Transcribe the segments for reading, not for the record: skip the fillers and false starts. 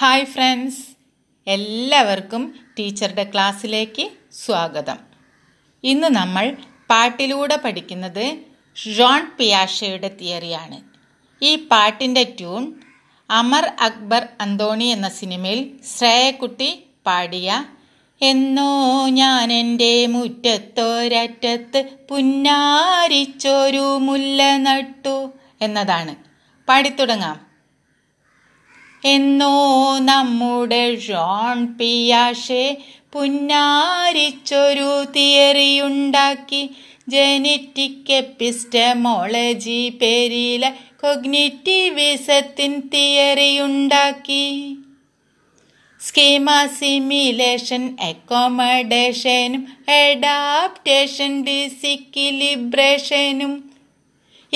Hi friends, എല്ലാവർക്കും ടീച്ചറുടെ ക്ലാസ്സിലേക്ക് സ്വാഗതം. ഇന്ന് നമ്മൾ പാട്ടിലൂടെ പഠിക്കുന്നത് ജോൺ പിയാഷെയുടെ തിയറിയാണ്. ഈ പാട്ടിൻ്റെ ട്യൂൺ അമർ അക്ബർ അന്തോണി എന്ന സിനിമയിൽ ശ്രേയ കുട്ടി പാടിയ എന്നോ ഞാൻ എൻ്റെ മുറ്റത്തോരറ്റത്ത് പുന്നാരിച്ചൊരു മുല്ല നട്ടു എന്നതാണ്. പാടിത്തുടങ്ങാം. എന്നോ നമ്മുടെ ജോൺ പിയാഷെ പുന്നാരിച്ചൊരു തിയറിയുണ്ടാക്കി. ജനറ്റിക് എപ്പിസ്റ്റമോളജി പേരിലെ കൊഗ്നിറ്റിവിസത്തിൻ തിയറിയുണ്ടാക്കി. സ്കീമ, അസിമിലേഷൻ, അക്കോമഡേഷനും അഡാപ്റ്റേഷൻ ഡിസിക്വിലിബ്രേഷനും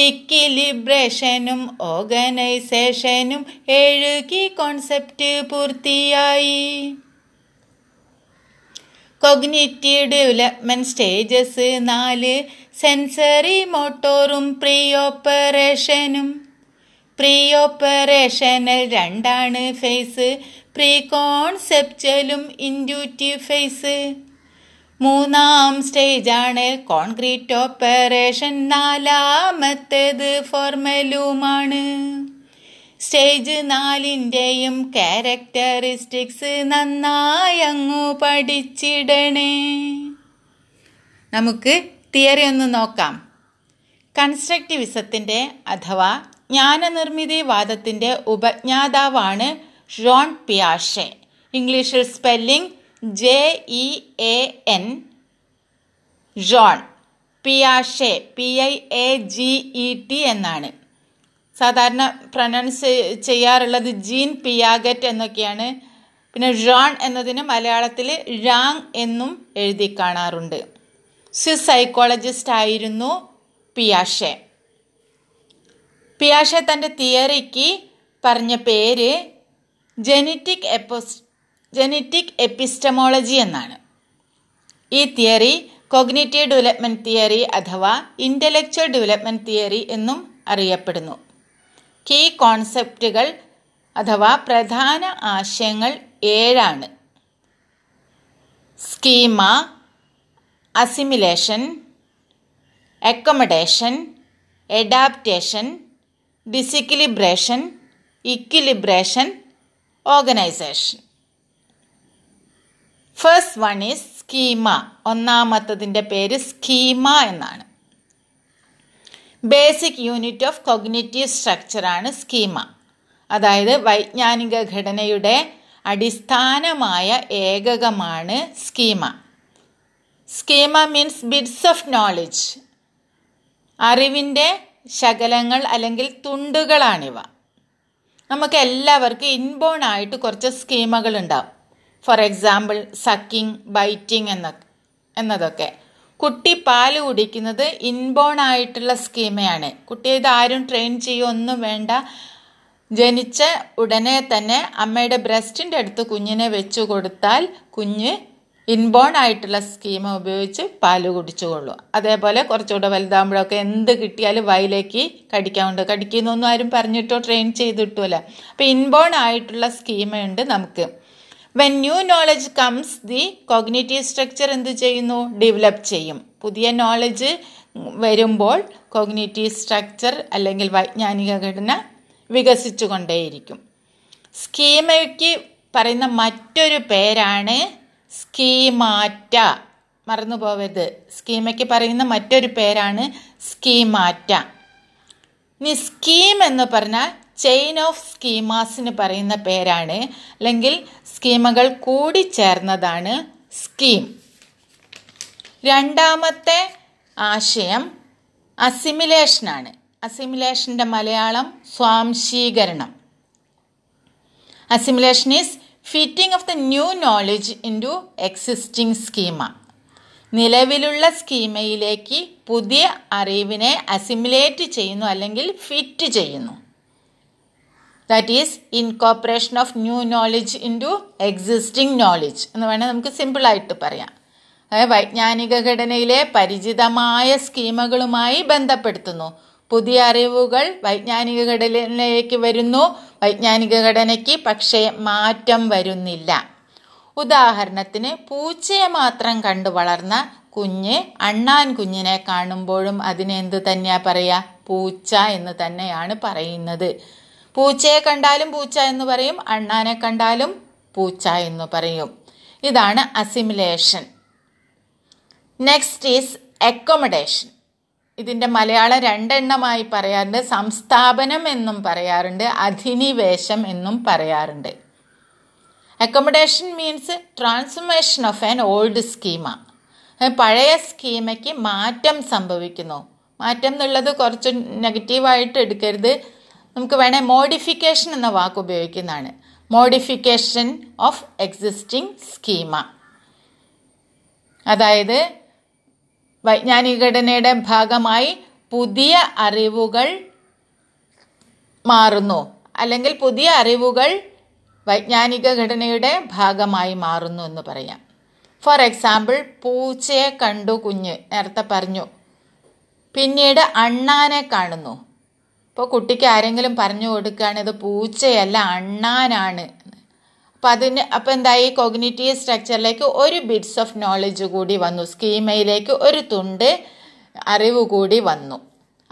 ഇക്വിലിബ്രേഷനും ഓർഗനൈസേഷനും 7 കോൺസെപ്റ്റ് പൂർത്തിയായി. കോഗ്നിറ്റീവ് ഡെവലപ്മെന്റ് സ്റ്റേജസ് 4, സെൻസറി മോട്ടോറും പ്രീ ഓപ്പറേഷനും. പ്രീ ഓപ്പറേഷനിൽ 2 ഫേസ്, പ്രീ കോൺസെപ്ച്വലും ഇൻഡ്യൂറ്റീവ് ഫേസ്. 3 സ്റ്റേജാണ് കോൺക്രീറ്റ് ഓപ്പറേഷൻ. 4 ഫോർമലുമാണ്. സ്റ്റേജ് 4ൻ്റെയും ക്യാരക്ടറിസ്റ്റിക്സ് നന്നായി അങ്ങു പഠിച്ചിടണേ. നമുക്ക് തിയറി ഒന്ന് നോക്കാം. കൺസ്ട്രക്റ്റിവിസത്തിൻ്റെ അഥവാ ജ്ഞാനനിർമ്മിതിവാദത്തിൻ്റെ ഉപജ്ഞാതാവാണ് ജോൺ പിയാഷെ. ഇംഗ്ലീഷിൽ സ്പെല്ലിംഗ് JEAN, ജോൺ പിയാഷെ PIAGET എന്നാണ്. സാധാരണ പ്രൊനൗൺസ് ചെയ്യാറുള്ളത് ജീൻ പിയാഗറ്റ് എന്നൊക്കെയാണ്. പിന്നെ ജോൺ എന്നതിന് മലയാളത്തിൽ ഴാങ് എന്നും എഴുതി കാണാറുണ്ട്. സ്വിസ് സൈക്കോളജിസ്റ്റ് ആയിരുന്നു പിയാഷെ. പിയാഷെ തൻ്റെ തിയറിക്ക് പറഞ്ഞ പേര് ജനറ്റിക് എപ്പിസ്റ്റമോളജി എന്നാണ്. ഈ തിയറി കോഗ്നിറ്റീവ് ഡെവലപ്മെൻറ്റ് തിയറി അഥവാ ഇൻ്റലക്ച്വൽ ഡെവലപ്മെൻറ്റ് തിയറി എന്നും അറിയപ്പെടുന്നു. കീ കോൺസെപ്റ്റുകൾ അഥവാ പ്രധാന ആശയങ്ങൾ 7. Schema, assimilation, accommodation, adaptation, disequilibration, equilibration, organisation. First one is schema. ഒന്നാമത്തതിൻ്റെ പേര് സ്കീമ എന്നാണ്. ബേസിക് യൂണിറ്റ് ഓഫ് കോഗ്നിറ്റീവ് സ്ട്രക്ചറാണ് സ്കീമ. അതായത് വൈജ്ഞാനിക ഘടനയുടെ അടിസ്ഥാനമായ ഏകകമാണ് schema. Schema means bits of knowledge. അറിവിൻ്റെ ശകലങ്ങൾ അല്ലെങ്കിൽ തുണ്ടുകളാണിവ. നമുക്ക് എല്ലാവർക്കും ഇൻബോൺ ആയിട്ട് കുറച്ച് സ്കീമകൾ ഉണ്ടാവും. ഫോർ എക്സാമ്പിൾ, സക്കിങ്, ബൈറ്റിംഗ് എന്നതൊക്കെ. കുട്ടി പാൽ കുടിക്കുന്നത് ഇൻബോൺ ആയിട്ടുള്ള സ്കീമയാണ്. കുട്ടിയെ ഇതാരും ട്രെയിൻ ചെയ്യുമൊന്നും വേണ്ട. ജനിച്ച ഉടനെ തന്നെ അമ്മയുടെ ബ്രസ്റ്റിൻ്റെ അടുത്ത് കുഞ്ഞിനെ വെച്ചു കൊടുത്താൽ കുഞ്ഞ് ഇൻബോൺ ആയിട്ടുള്ള സ്കീമ ഉപയോഗിച്ച് പാൽ കുടിച്ചുകൊള്ളൂ. അതേപോലെ കുറച്ചുകൂടെ വലുതാകുമ്പോഴൊക്കെ എന്ത് കിട്ടിയാലും വായിലേക്ക് കടിക്കാറുണ്ട്. കടിക്കുന്നൊന്നും ആരും പറഞ്ഞിട്ടോ ട്രെയിൻ ചെയ്തിട്ടുമല്ല. അപ്പോൾ ഇൻബോൺ ആയിട്ടുള്ള സ്കീമയുണ്ട് നമുക്ക്. When new knowledge comes, the cognitive structure എന്ത് ചെയ്യുന്നു? ഡെവലപ്പ് ചെയ്യും. പുതിയ നോളജ് വരുമ്പോൾ കോഗ്നിറ്റീവ് സ്ട്രക്ചർ അല്ലെങ്കിൽ വൈജ്ഞാനിക ഘടന വികസിച്ചു കൊണ്ടേയിരിക്കും. സ്കീമയ്ക്ക് പറയുന്ന മറ്റൊരു പേരാണ് സ്കീമാറ്റ. മറന്നു പോകരുത്, സ്കീമയ്ക്ക് പറയുന്ന മറ്റൊരു പേരാണ് സ്കീമാറ്റ. ഇനി സ്കീം എന്ന് പറഞ്ഞാൽ ചെയിൻ ഓഫ് സ്കീമാസിന് പറയുന്ന പേരാണ്, അല്ലെങ്കിൽ സ്കീമകൾ കൂടി ചേർന്നതാണ് സ്കീം. രണ്ടാമത്തെ ആശയം അസിമിലേഷനാണ്. അസിമിലേഷൻ്റെ മലയാളം സ്വാംശീകരണം. Assimilation is fitting of the new knowledge into existing schema. നിലവിലുള്ള സ്കീമയിലേക്ക് പുതിയ അറിവിനെ അസിമിലേറ്റ് ചെയ്യുന്നു അല്ലെങ്കിൽ ഫിറ്റ് ചെയ്യുന്നു. That is incorporation of new knowledge into existing knowledge എന്ന് വേണേൽ നമുക്ക് സിമ്പിളായിട്ട് പറയാം. അതായത് വൈജ്ഞാനിക ഘടനയിലെ പരിചിതമായ സ്കീമകളുമായി ബന്ധപ്പെടുത്തുന്നു. പുതിയ അറിവുകൾ വൈജ്ഞാനിക ഘടനയിലേക്ക് വരുന്നു. വൈജ്ഞാനിക ഘടനയ്ക്ക് പക്ഷേ മാറ്റം വരുന്നില്ല. ഉദാഹരണത്തിന്, പൂച്ചയെ മാത്രം കണ്ടു വളർന്ന കുഞ്ഞ് അണ്ണാൻ കുഞ്ഞിനെ കാണുമ്പോഴും അതിനെ എന്ത് തന്നെയാ പറയാ? പൂച്ച എന്ന് തന്നെയാണ് പറയുന്നത്. പൂച്ചയെ കണ്ടാലും പൂച്ച എന്ന് പറയും, അണ്ണാനെ കണ്ടാലും പൂച്ച എന്ന് പറയും. ഇതാണ് അസിമിലേഷൻ. Next is accommodation. ഇതിൻ്റെ മലയാളം രണ്ടെണ്ണമായി പറയാറുണ്ട്. സംസ്ഥാപനം എന്നും പറയാറുണ്ട്, അധിനിവേശം എന്നും പറയാറുണ്ട്. Accommodation means transformation of an old schema. പഴയ സ്കീമയ്ക്ക് മാറ്റം സംഭവിക്കുന്നു. മാറ്റം എന്നുള്ളത് കുറച്ച് നെഗറ്റീവായിട്ട് എടുക്കരുത്. നമുക്ക് വേണേൽ മോഡിഫിക്കേഷൻ എന്ന വാക്ക് ഉപയോഗിക്കുന്നതാണ്. Modification of existing schema. അതായത് വൈജ്ഞാനിക ഘടനയുടെ ഭാഗമായി പുതിയ അറിവുകൾ മാറുന്നു, അല്ലെങ്കിൽ പുതിയ അറിവുകൾ വൈജ്ഞാനിക ഘടനയുടെ ഭാഗമായി മാറുന്നു എന്ന് പറയാം. ഫോർ എക്സാമ്പിൾ, പൂച്ചയെ കണ്ടു കുഞ്ഞ്, നേരത്തെ പറഞ്ഞു. പിന്നീട് അണ്ണാനെ കാണുന്നു. ഇപ്പോൾ കുട്ടിക്ക് ആരെങ്കിലും പറഞ്ഞു കൊടുക്കുകയാണ് ഇത് പൂച്ചയല്ല അണ്ണാനാണ്. അപ്പം അപ്പം എന്തായി? കോഗ്നിറ്റീവ് സ്ട്രക്ചറിലേക്ക് ഒരു ബിറ്റ്സ് ഓഫ് നോളജ് കൂടി വന്നു, സ്കീമയിലേക്ക് ഒരു തുണ്ട് അറിവ് കൂടി വന്നു.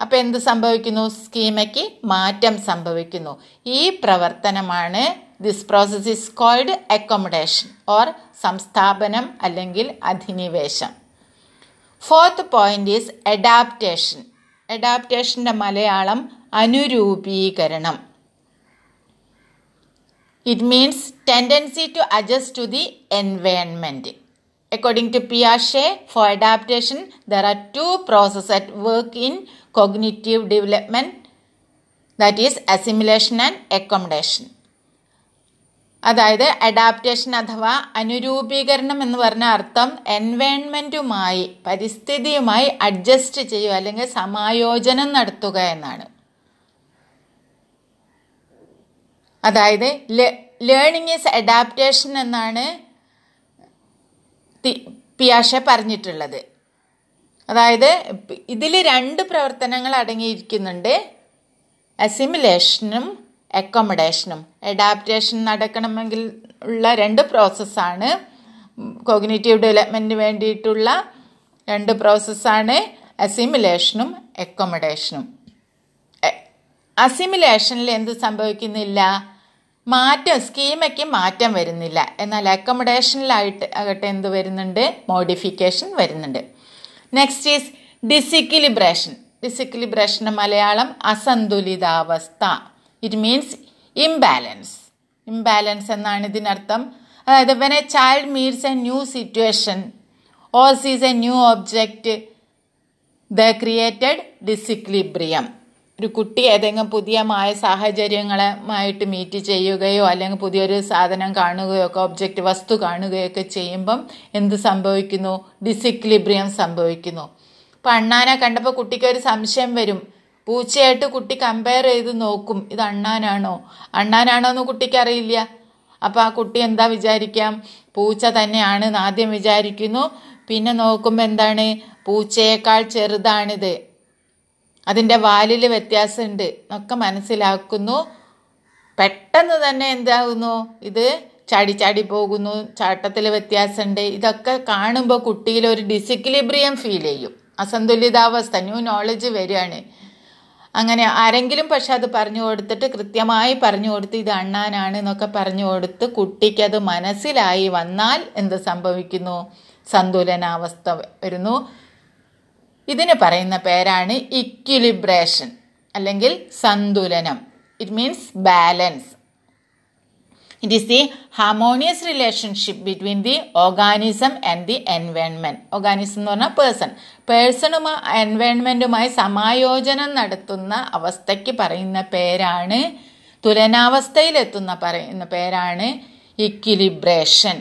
അപ്പം എന്ത് സംഭവിക്കുന്നു? സ്കീമയ്ക്ക് മാറ്റം സംഭവിക്കുന്നു. ഈ പ്രവർത്തനമാണ്, this process is called accommodation or സംസ്ഥാപനം അല്ലെങ്കിൽ അധിനിവേശം. Fourth point is adaptation. അഡാപ്റ്റേഷൻ്റെ മലയാളം അനുരൂപീകരണം. It means tendency to adjust to the environment. According to പിയാഷെ, for adaptation there are two process at work in cognitive development, that is assimilation and accommodation. അതായത് adaptation അഥവാ അനുരൂപീകരണം എന്ന് പറഞ്ഞ അർത്ഥം എൻവയൺമെൻറ്റുമായി, പരിസ്ഥിതിയുമായി adjust ചെയ്യുക അല്ലെങ്കിൽ സമായോജനം നടത്തുക എന്നാണ്. അതായത് ലേണിംഗ് ഈസ് അഡാപ്റ്റേഷൻ എന്നാണ് പിയാഷെ പറഞ്ഞിട്ടുള്ളത്. അതായത് ഇതിൽ രണ്ട് പ്രവർത്തനങ്ങൾ അടങ്ങിയിരിക്കുന്നുണ്ട്, അസിമിലേഷനും അക്കോമഡേഷനും. അഡാപ്റ്റേഷൻ നടക്കണമെങ്കിൽ ഉള്ള രണ്ട് പ്രോസസ്സാണ്, കോഗ്നിറ്റീവ് ഡെവലപ്മെൻറ്റിന് വേണ്ടിയിട്ടുള്ള രണ്ട് പ്രോസസ്സാണ് അസിമിലേഷനും അക്കോമഡേഷനും. അസിമിലേഷനിൽ എന്ത് സംഭവിക്കുന്നില്ല? മാറ്റം, സ്കീമയ്ക്ക് മാറ്റം വരുന്നില്ല. എന്നാൽ അക്കോമഡേഷനിലായിട്ട് ആകട്ടെ എന്ത് വരുന്നുണ്ട്? മോഡിഫിക്കേഷൻ വരുന്നുണ്ട്. Next is disequilibration. ഡിസിക്വിലിബ്രേഷൻ്റെ മലയാളം അസന്തുലിതാവസ്ഥ. It means imbalance. ഇംബാലൻസ് എന്നാണ് ഇതിനർത്ഥം. അതായത് when a child meets a new situation or sees a new object, the created disequilibrium. ഒരു കുട്ടി ഏതെങ്കിലും പുതിയമായ സാഹചര്യങ്ങളുമായിട്ട് മീറ്റ് ചെയ്യുകയോ അല്ലെങ്കിൽ പുതിയൊരു സാധനം കാണുകയോ ഒക്കെ, ഒബ്ജക്റ്റ് വസ്തു കാണുകയൊക്കെ ചെയ്യുമ്പം എന്ത് സംഭവിക്കുന്നു? ഡിസിക്വിലിബ്രിയം സംഭവിക്കുന്നു. ഇപ്പം അണ്ണാനെ കണ്ടപ്പോൾ കുട്ടിക്കൊരു സംശയം വരും. പൂച്ചയായിട്ട് കുട്ടി കമ്പയർ ചെയ്ത് നോക്കും, ഇത് അണ്ണാനാണോ? അണ്ണാനാണോ എന്ന് കുട്ടിക്കറിയില്ല. അപ്പം ആ കുട്ടി എന്താ വിചാരിക്കാം? പൂച്ച തന്നെയാണെന്ന് ആദ്യം വിചാരിക്കുന്നു. പിന്നെ നോക്കുമ്പോൾ എന്താണ്? പൂച്ചയേക്കാൾ ചെറുതാണിത്, അതിൻ്റെ വാലിൽ വ്യത്യാസമുണ്ട് എന്നൊക്കെ മനസ്സിലാക്കുന്നു. പെട്ടെന്ന് തന്നെ എന്താകുന്നു? ഇത് ചാടി ചാടി പോകുന്നു, ചാട്ടത്തിൽ വ്യത്യാസമുണ്ട്. ഇതൊക്കെ കാണുമ്പോൾ കുട്ടിയിൽ ഒരു ഡിസിക്വിലിബ്രിയം ഫീൽ ചെയ്യും, അസന്തുലിതാവസ്ഥ, ന്യൂ നോളജ് വരികയാണ്. അങ്ങനെ ആരെങ്കിലും പക്ഷെ അത് പറഞ്ഞു കൊടുത്തിട്ട്, കൃത്യമായി പറഞ്ഞു കൊടുത്ത് ഇത് അണ്ണാനാണ് എന്നൊക്കെ പറഞ്ഞു കൊടുത്ത് കുട്ടിക്കത് മനസ്സിലായി വന്നാൽ എന്ത് സംഭവിക്കുന്നു? സന്തുലനാവസ്ഥ വരുന്നു. ഇതിന് പറയുന്ന പേരാണ് ഇക്വിലിബ്രേഷൻ അല്ലെങ്കിൽ സന്തുലനം. It means balance. It is the harmonious relationship between the organism and the environment. Organism എന്ന് പറഞ്ഞാൽ പേഴ്സണുമായി എൻവയൺമെൻറ്റുമായി സമായോജനം നടത്തുന്ന അവസ്ഥയ്ക്ക് പറയുന്ന പേരാണ്, തുലനാവസ്ഥയിലെത്തുന്ന പറയുന്ന പേരാണ് equilibration.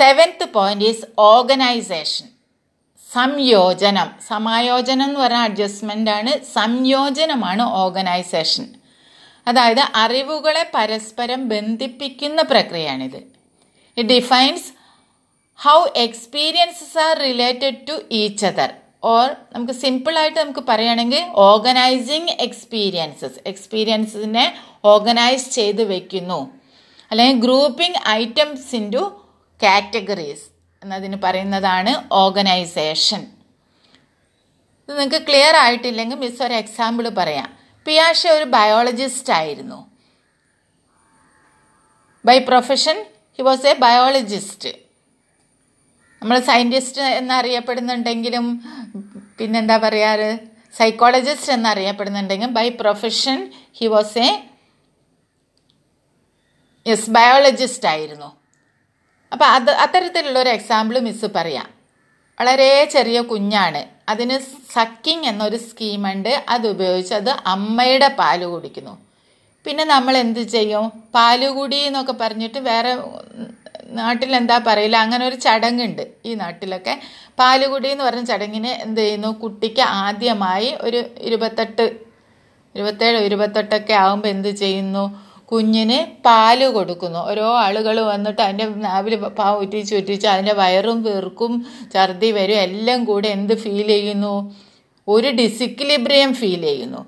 Seventh point is organisation. സംയോജനം. സമായോജനം എന്ന് പറഞ്ഞാൽ അഡ്ജസ്റ്റ്മെൻ്റ് ആണ്, സംയോജനമാണ് ഓർഗനൈസേഷൻ. അതായത് അറിവുകളെ പരസ്പരം ബന്ധിപ്പിക്കുന്ന പ്രക്രിയയാണിത്. It defines how experiences are related to each other. Or നമുക്ക് സിമ്പിളായിട്ട് നമുക്ക് പറയുകയാണെങ്കിൽ ഓർഗനൈസിങ് എക്സ്പീരിയൻസിനെ ഓർഗനൈസ് ചെയ്ത് വയ്ക്കുന്നു, അല്ലെങ്കിൽ ഗ്രൂപ്പിംഗ് ഐറ്റംസ് ഇൻറ്റു കാറ്റഗറീസ് എന്നതിന് പറയുന്നതാണ് ഓർഗനൈസേഷൻ. ഇത് നിങ്ങൾക്ക് ക്ലിയർ ആയിട്ടില്ലെങ്കിൽ മിസ് ഒരു എക്സാമ്പിൾ പറയാം. പിയാഷെ ഒരു ബയോളജിസ്റ്റ് ആയിരുന്നു. By profession he was a biologist. നമ്മൾ സയൻറ്റിസ്റ്റ് എന്നറിയപ്പെടുന്നുണ്ടെങ്കിലും പിന്നെന്താ പറയാറ്, സൈക്കോളജിസ്റ്റ് എന്നറിയപ്പെടുന്നുണ്ടെങ്കിലും by profession he was a biologist ആയിരുന്നു. അപ്പം അത്തരത്തിലുള്ളൊരു എക്സാമ്പിൾ മിസ് പറയാം. വളരെ ചെറിയ കുഞ്ഞാണ്, അതിന് സക്കിങ് എന്നൊരു സ്കീമുണ്ട്, അതുപയോഗിച്ച് അത് അമ്മയുടെ പാല് കുടിക്കുന്നു. പിന്നെ നമ്മൾ എന്ത് ചെയ്യും, പാലുകുടി എന്നൊക്കെ പറഞ്ഞിട്ട് വേറെ നാട്ടിലെന്താ പറയില്ല, അങ്ങനെ ഒരു ചടങ്ങുണ്ട് ഈ നാട്ടിലൊക്കെ. പാലുകുടി എന്ന് പറഞ്ഞ ചടങ്ങിന് എന്ത് ചെയ്യുന്നു, കുട്ടിക്ക് ആദ്യമായി ഒരു 27, 28 ആകുമ്പോൾ എന്ത് ചെയ്യുന്നു, കുഞ്ഞിന് പാല് കൊടുക്കുന്നു. ഓരോ ആളുകൾ വന്നിട്ട് അതിൻ്റെ നാവിൽ പാവ് ഉറ്റിച്ചുറ്റിച്ച് അതിൻ്റെ വയറും വീർക്കും ഛർദി വരും എല്ലാം കൂടി എന്ത് ഫീൽ ചെയ്യുന്നു, ഒരു ഡിസിക്വിലിബ്രിയം ഫീൽ ചെയ്യുന്നു.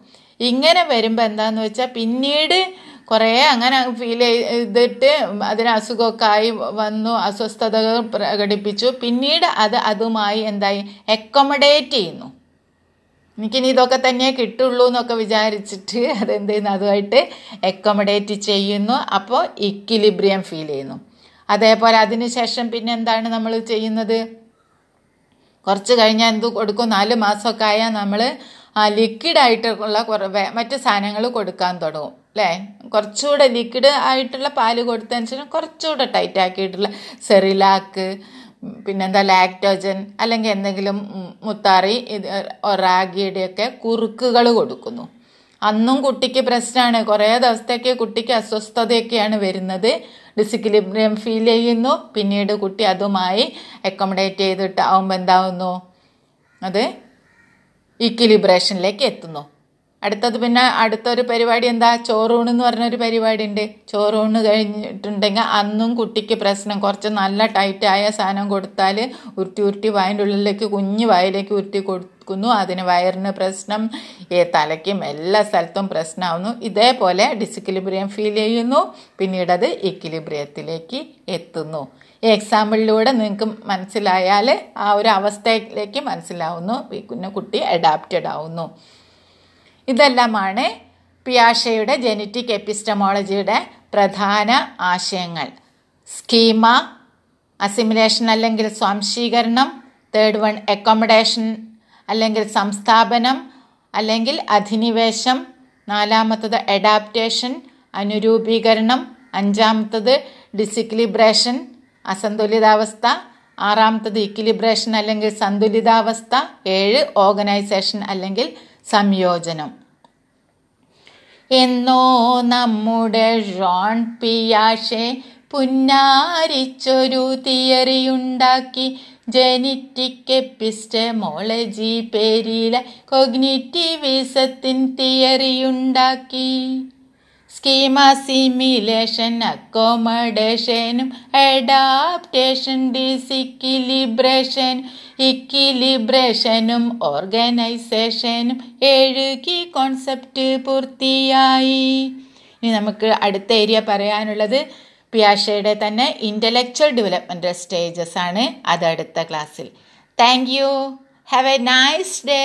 ഇങ്ങനെ വരുമ്പോൾ എന്താണെന്ന് വെച്ചാൽ പിന്നീട് കുറേ അങ്ങനെ ഫീൽ ചെയ്തിട്ട് അതിന് അസുഖമൊക്കെ ആയി വന്നു, അസ്വസ്ഥതകൾ പ്രകടിപ്പിച്ചു. പിന്നീട് അതുമായി എന്തായി അക്കോമഡേറ്റ് ചെയ്യുന്നു. എനിക്കിനി ഇതൊക്കെ തന്നെ കിട്ടുള്ളൂ എന്നൊക്കെ വിചാരിച്ചിട്ട് അതെന്ത് ചെയ്യുന്നു, അതുമായിട്ട് അക്കോമഡേറ്റ് ചെയ്യുന്നു. അപ്പോൾ ഇക്വിലിബ്രിയം ഫീൽ ചെയ്യുന്നു. അതേപോലെ അതിനുശേഷം പിന്നെ എന്താണ് നമ്മൾ ചെയ്യുന്നത്, കുറച്ച് കഴിഞ്ഞാൽ എന്ത് കൊടുക്കും, 4 മാസമൊക്കെ ആയാൽ നമ്മൾ ലിക്വിഡായിട്ടുള്ള മറ്റ് സാധനങ്ങൾ കൊടുക്കാൻ തുടങ്ങും അല്ലേ. കുറച്ചുകൂടെ ലിക്വിഡ് ആയിട്ടുള്ള പാല് കൊടുത്തതിന് ശേഷം കുറച്ചുകൂടെ ടൈറ്റ് ആക്കിയിട്ടുള്ള സെറിലാക്ക്, പിന്നെന്താ ലാക്ടോജൻ, അല്ലെങ്കിൽ എന്തെങ്കിലും മുത്താറി റാഗിയുടെയൊക്കെ കുറുക്കുകൾ കൊടുക്കുന്നു. അന്നും കുട്ടിക്ക് പ്രശ്നമാണ്, കുറേ ദിവസത്തേക്ക് കുട്ടിക്ക് അസ്വസ്ഥതയൊക്കെയാണ് വരുന്നത്, ഡിസിക്വിലിബ്രിയം ഫീൽ ചെയ്യുന്നു. പിന്നീട് കുട്ടി അതുമായി അക്കോമഡേറ്റ് ചെയ്തിട്ട് ആവുമ്പോൾ എന്താവുന്നു, അത് ഇക്വിലിബ്രേഷനിലേക്ക് എത്തുന്നു. അടുത്തത് പിന്നെ അടുത്തൊരു പരിപാടി എന്താ, ചോറൂണെന്ന് പറഞ്ഞൊരു പരിപാടി ഉണ്ട്. ചോറൂണ് കഴിഞ്ഞിട്ടുണ്ടെങ്കിൽ അന്നും കുട്ടിക്ക് പ്രശ്നം, കുറച്ച് നല്ല ടൈറ്റായ സാധനം കൊടുത്താൽ ഉരുട്ടി വയറിൻ്റെ ഉള്ളിലേക്ക് കുഞ്ഞു വായിലേക്ക് ഉരുട്ടി കൊടുക്കുന്നു, അതിന് വയറിന് പ്രശ്നം, തലയ്ക്കും എല്ലാ സ്ഥലത്തും പ്രശ്നമാവുന്നു. ഇതേപോലെ ഡിസിക്വിലിബ്രിയം ഫീൽ ചെയ്യുന്നു, പിന്നീട് അത് ഇക്വിലിബ്രിയത്തിലേക്ക് എത്തുന്നു. ഈ എക്സാമ്പിളിലൂടെ നിങ്ങൾക്ക് മനസ്സിലായാൽ ആ ഒരു അവസ്ഥയിലേക്ക് മനസ്സിലാവുന്നു, പിന്നെ കുട്ടി അഡാപ്റ്റഡ് ആവുന്നു. ഇതെല്ലാമാണ് പിയാഷെയുടെ ജെനറ്റിക് എപ്പിസ്റ്റമോളജിയുടെ പ്രധാന ആശയങ്ങൾ. സ്കീമ, അസിമിലേഷൻ അല്ലെങ്കിൽ സ്വാംശീകരണം, 3rd 1 അക്കോമഡേഷൻ അല്ലെങ്കിൽ സംസ്ഥാപനം അല്ലെങ്കിൽ അധിനിവേശം, 4th അഡാപ്റ്റേഷൻ അനുരൂപീകരണം, 5th ഡിസിക്വിലിബ്രേഷൻ അസന്തുലിതാവസ്ഥ, 6th ഇക്വിലിബ്രേഷൻ അല്ലെങ്കിൽ സന്തുലിതാവസ്ഥ, 7 ഓർഗനൈസേഷൻ അല്ലെങ്കിൽ സംയോജനം. എന്നോ നമ്മുടെ ജോൺ പിയാഷെ പുന്നാരിച്ചൊരു തിയറിയുണ്ടാക്കി. ജെനറ്റിക് എപ്പിസ്റ്റമോളജി പേരിലെ കൊഗ്നിറ്റിവിസത്തിൻ തിയറിയുണ്ടാക്കി. സ്കീമ, അസിമിലേഷൻ, അക്കോമഡേഷനും അഡാപ്റ്റേഷൻ, ഡിസിക്വിലിബ്രേഷൻ, ഇക്വിലിബ്രേഷനും ഓർഗനൈസേഷനും 7 കോൺസെപ്റ്റ് പൂർത്തിയായി. ഇനി നമുക്ക് അടുത്ത ഏരിയ പറയാനുള്ളത് പിയാഷെയുടെ തന്നെ ഇൻ്റലക്ച്വൽ ഡെവലപ്മെൻ്റ് സ്റ്റേജസ് ആണ്, അത് അടുത്ത ക്ലാസ്സിൽ. Thank you, have a nice day.